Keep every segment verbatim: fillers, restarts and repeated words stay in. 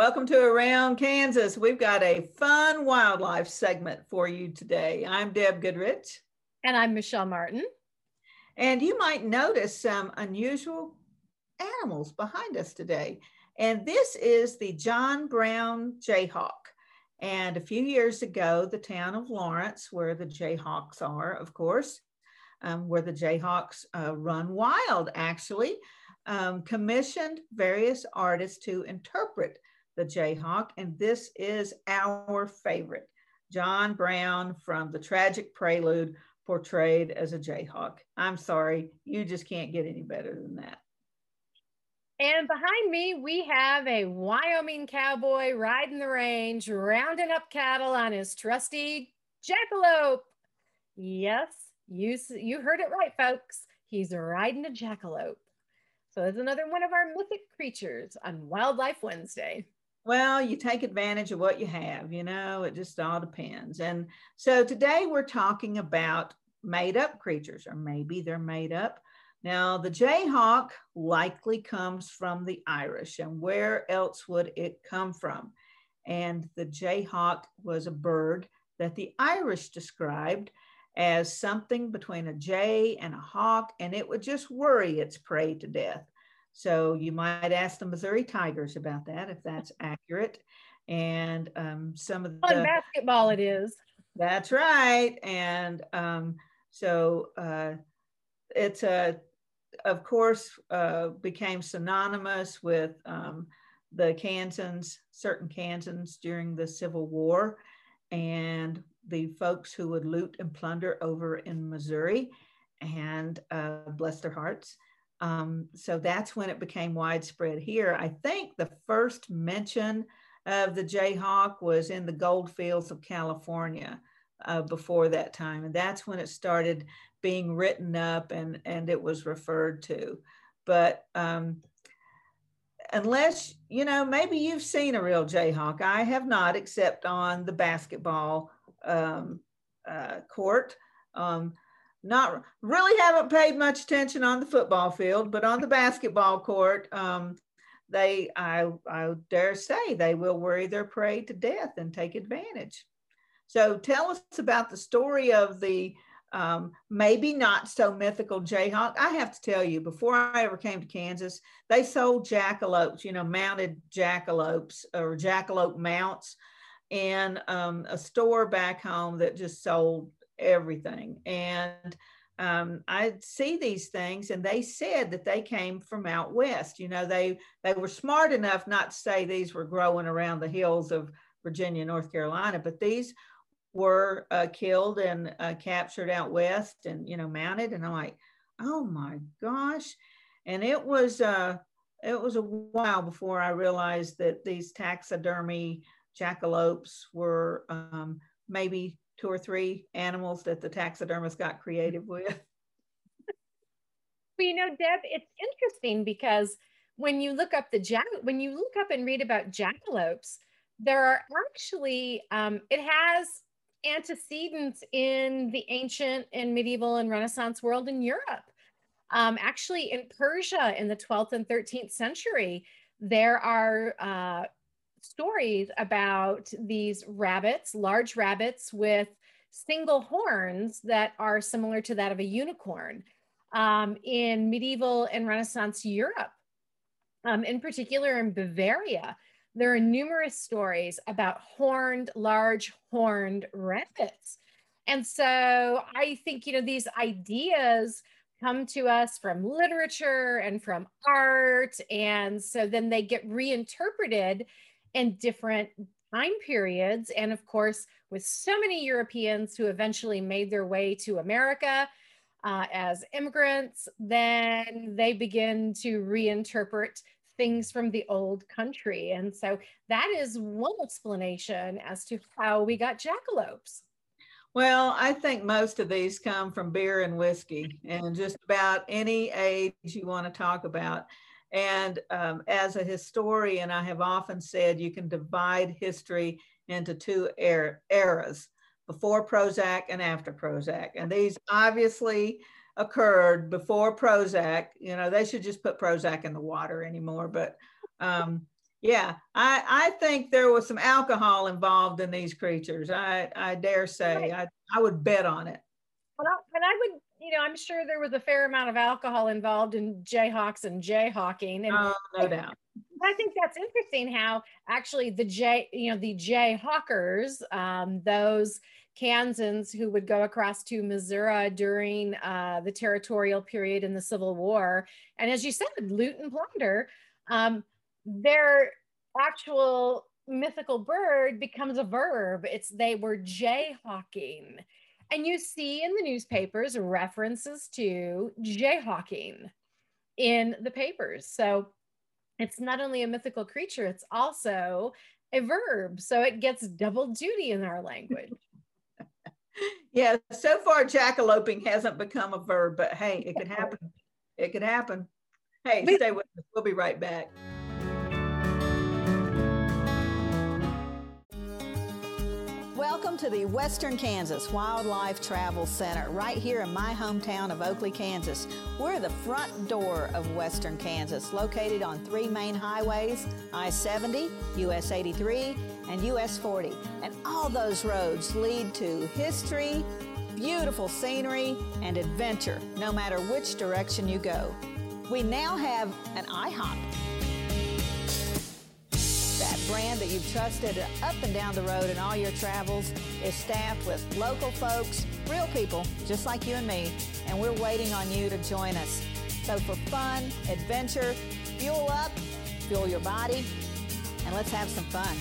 Welcome to Around Kansas. We've got a fun wildlife segment for you today. I'm Deb Goodrich. And I'm Michelle Martin. And you might notice some unusual animals behind us today. And this is the John Brown Jayhawk. And a few years ago, the town of Lawrence, where the Jayhawks are, of course, um, where the Jayhawks uh, run wild, actually, um, commissioned various artists to interpret the Jayhawk, and this is our favorite. John Brown from the Tragic Prelude portrayed as a Jayhawk. I'm sorry, you just can't get any better than that. And behind me, we have a Wyoming cowboy riding the range, rounding up cattle on his trusty jackalope. Yes, you, you heard it right, folks. He's riding a jackalope. So that's another one of our mythic creatures on Wildlife Wednesday. Well, you take advantage of what you have, you know, it just all depends. And so today we're talking about made up creatures, or maybe they're made up. Now, the Jayhawk likely comes from the Irish, and where else would it come from? And the Jayhawk was a bird that the Irish described as something between a jay and a hawk, and it would just worry its prey to death. So you might ask the Missouri Tigers about that, if that's accurate. And um, some of the- On basketball it is. That's right. And um, so uh, it's, a, of course, uh, became synonymous with um, the Kansans, certain Kansans during the Civil War, and the folks who would loot and plunder over in Missouri, and uh, bless their hearts. Um, so that's when it became widespread here. I think the first mention of the Jayhawk was in the gold fields of California uh, before that time. And that's when it started being written up and, and it was referred to. But um, unless, you know, maybe you've seen a real Jayhawk. I have not, except on the basketball um, uh, court. Um, not really haven't paid much attention on the football field, but on the basketball court, um, they, I, I dare say they will worry their prey to death and take advantage. So tell us about the story of the um, maybe not so mythical Jayhawk. I have to tell you, before I ever came to Kansas, they sold jackalopes, you know, mounted jackalopes or jackalope mounts, and um, a store back home that just sold everything. And um, I see these things, and they said that they came from out west. You know, they they were smart enough not to say these were growing around the hills of Virginia, North Carolina, but these were uh, killed and uh, captured out west, and you know, mounted. And I'm like, oh my gosh! And it was uh, it was a while before I realized that these taxidermy jackalopes were um, maybe two or three animals that the taxidermist got creative with. Well, you know, Deb, it's interesting because when you look up the jack, when you look up and read about jackalopes, there are actually um, it has antecedents in the ancient and medieval and Renaissance world in Europe. Um, actually, in Persia in the twelfth and thirteenth century, there are uh, stories about these rabbits, large rabbits with single horns that are similar to that of a unicorn um, in medieval and Renaissance Europe. Um, in particular in Bavaria, there are numerous stories about horned, large horned rabbits. And so I think, you know, these ideas come to us from literature and from art. And so then they get reinterpreted in different time periods. And of course, with so many Europeans who eventually made their way to America uh, as immigrants, then they begin to reinterpret things from the old country. And so that is one explanation as to how we got jackalopes. Well, I think most of these come from beer and whiskey and just about any age you want to talk about. And um, as a historian, I have often said you can divide history into two er eras, before Prozac and after Prozac. And these obviously occurred before Prozac. You know, they should just put Prozac in the water anymore. But um, Yeah, I, I think there was some alcohol involved in these creatures. I, I dare say, right. I, I would bet on it. Well, and I would, you know, I'm sure there was a fair amount of alcohol involved in Jayhawks and Jayhawking. And oh, no doubt. I think that's interesting how actually the Jay, you know, the Jayhawkers, um, those Kansans who would go across to Missouri during uh, the territorial period in the Civil War, and as you said, loot and plunder, um, their actual mythical bird becomes a verb. It's they were Jayhawking. And you see in the newspapers references to Jayhawking in the papers. So it's not only a mythical creature, it's also a verb. So it gets double duty in our language. Yeah, so far jackaloping hasn't become a verb, but hey, it could happen. It could happen. Hey, stay with us. We'll be right back. Welcome to the Western Kansas Wildlife Travel Center, right here in my hometown of Oakley, Kansas. We're the front door of Western Kansas, located on three main highways, I seventy, U S eighty-three, and U S forty. And all those roads lead to history, beautiful scenery, and adventure, no matter which direction you go. We now have an IHOP, that brand that you've trusted up and down the road in all your travels, is staffed with local folks, real people, just like you and me, and we're waiting on you to join us. So for fun, adventure, fuel up, fuel your body, and let's have some fun.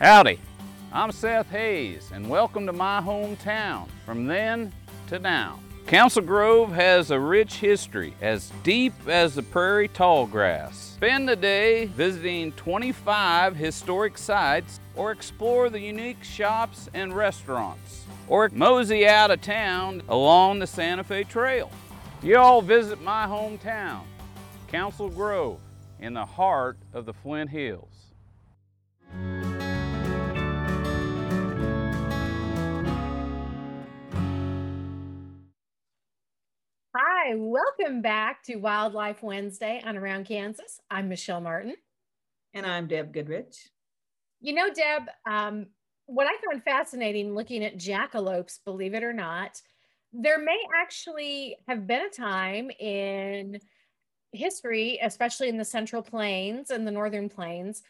Howdy. I'm Seth Hayes, and welcome to my hometown, from then to now. Council Grove has a rich history, as deep as the prairie tall grass. Spend the day visiting twenty-five historic sites, or explore the unique shops and restaurants, or mosey out of town along the Santa Fe Trail. Y'all visit my hometown, Council Grove, in the heart of the Flint Hills. Hi, welcome back to Wildlife Wednesday on Around Kansas. I'm Michelle Martin. And I'm Deb Goodrich. You know, Deb, um, what I found fascinating looking at jackalopes, believe it or not, there may actually have been a time in history, especially in the Central Plains and the Northern Plains,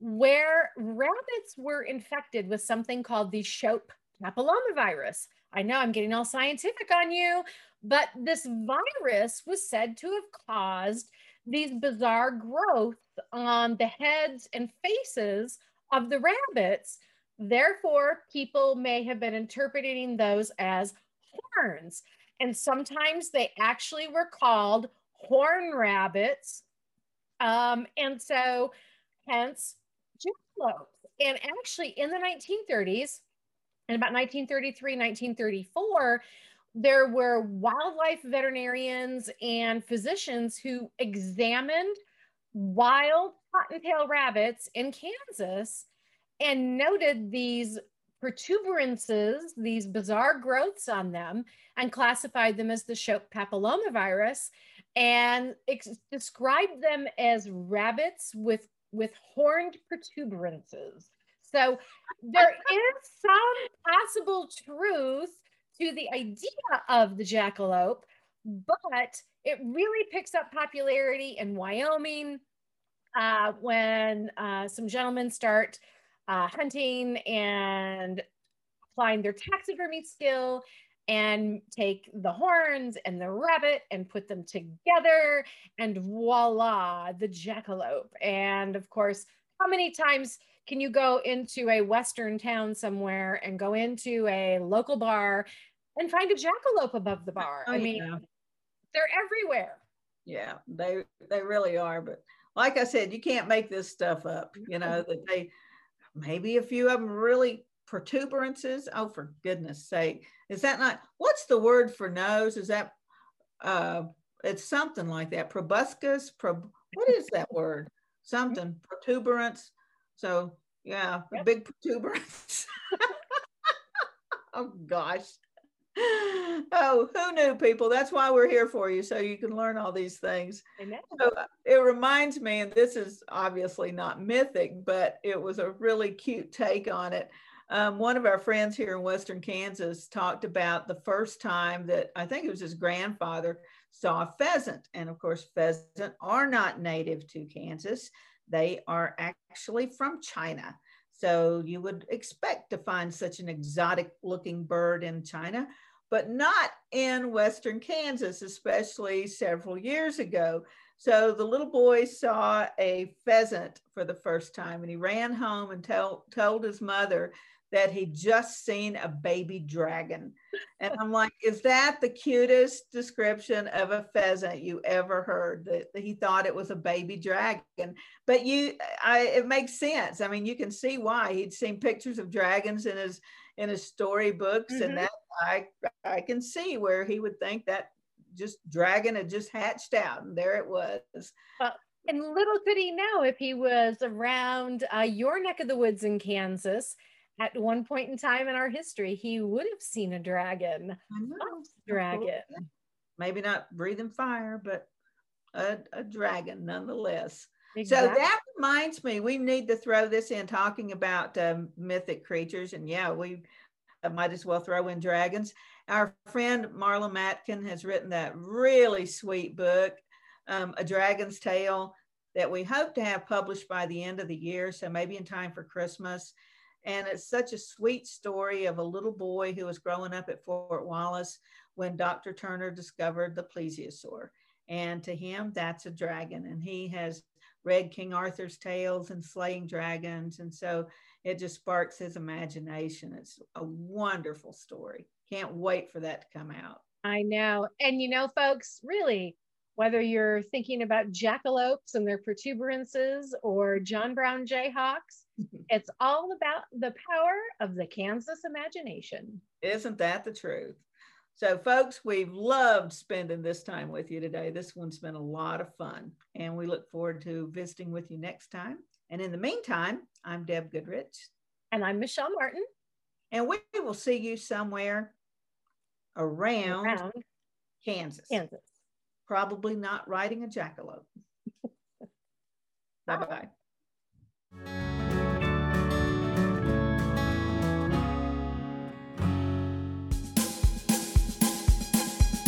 where rabbits were infected with something called the Shope papillomavirus. I know I'm getting all scientific on you, but this virus was said to have caused these bizarre growths on the heads and faces of the rabbits. Therefore, people may have been interpreting those as horns. And sometimes they actually were called horn rabbits. Um, and so hence jackalopes. And actually in the nineteen thirties, in about nineteen thirty-three, nineteen thirty-four, there were wildlife veterinarians and physicians who examined wild cottontail rabbits in Kansas and noted these protuberances, these bizarre growths on them, and classified them as the Shope papillomavirus and described them as rabbits with, with horned protuberances. So there is some possible truth to the idea of the jackalope, but it really picks up popularity in Wyoming uh, when uh, some gentlemen start uh, hunting and applying their taxidermy skill and take the horns and the rabbit and put them together, and voila, the jackalope. And of course, how many times can you go into a Western town somewhere and go into a local bar and find a jackalope above the bar? Oh, I mean, yeah. They're everywhere. Yeah, they they really are. But like I said, you can't make this stuff up. You know, that they maybe a few of them really protuberances. Oh, for goodness sake. Is that not, what's the word for nose? Is that, uh, it's something like that. Proboscis, prob, what is that word? Something, protuberance. So yeah, yep. A big protuberance. Oh, gosh. Oh, who knew, people? That's why we're here for you, so you can learn all these things. Amen. So it reminds me, and this is obviously not mythic, but it was a really cute take on it. Um, one of our friends here in Western Kansas talked about the first time that, I think it was his grandfather, saw a pheasant. And of course, pheasant are not native to Kansas. They are actually from China. So you would expect to find such an exotic looking bird in China, but not in Western Kansas, especially several years ago. So the little boy saw a pheasant for the first time, and he ran home and tell, told his mother that he'd just seen a baby dragon. And I'm like, is that the cutest description of a pheasant you ever heard? That he thought it was a baby dragon. But you, I, it makes sense. I mean, you can see why. He'd seen pictures of dragons in his in his storybooks, mm-hmm. and that I I can see where he would think that just dragon had just hatched out, and there it was. Well, and little could he know, if he was around uh, your neck of the woods in Kansas, at one point in time in our history, he would have seen a dragon. I know. A dragon. Maybe not breathing fire, but a, a dragon nonetheless. Exactly. So that reminds me, we need to throw this in, talking about um, mythic creatures. And yeah, we uh, might as well throw in dragons. Our friend Marla Matkin has written that really sweet book, um, A Dragon's Tale, that we hope to have published by the end of the year. So maybe in time for Christmas. And it's such a sweet story of a little boy who was growing up at Fort Wallace when Doctor Turner discovered the plesiosaur. And to him, that's a dragon. And he has read King Arthur's tales and slaying dragons. And so it just sparks his imagination. It's a wonderful story. Can't wait for that to come out. I know. And you know, folks, really, whether you're thinking about jackalopes and their protuberances or John Brown Jayhawks, it's all about the power of the Kansas imagination. Isn't that the truth? So folks, we've loved spending this time with you today. This one's been a lot of fun, and we look forward to visiting with you next time. And in the meantime, I'm Deb Goodrich. And I'm Michelle Martin. And we will see you somewhere around, around Kansas. Kansas. Probably not riding a jackalope. Bye-bye. Bye.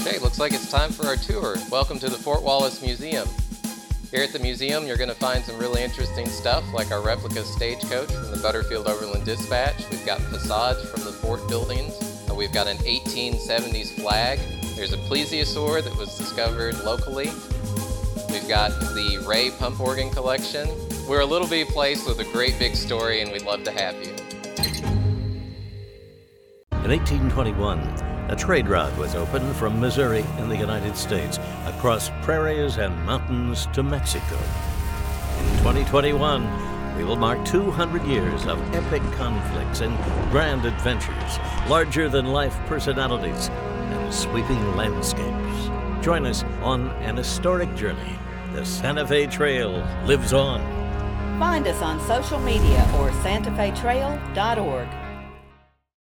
Okay, looks like it's time for our tour. Welcome to the Fort Wallace Museum. Here at the museum, you're going to find some really interesting stuff, like our replica stagecoach from the Butterfield Overland Dispatch. We've got facades from the fort buildings. We've got an eighteen seventies flag. There's a plesiosaur that was discovered locally. We've got the Ray Pump Organ collection. We're a little bitty place with a great big story, and we'd love to have you. In eighteen twenty-one, a trade route was opened from Missouri in the United States across prairies and mountains to Mexico. In twenty twenty-one, we will mark two hundred years of epic conflicts and grand adventures, larger-than-life personalities, and sweeping landscapes. Join us on an historic journey. The Santa Fe Trail lives on. Find us on social media or santa fe trail dot org.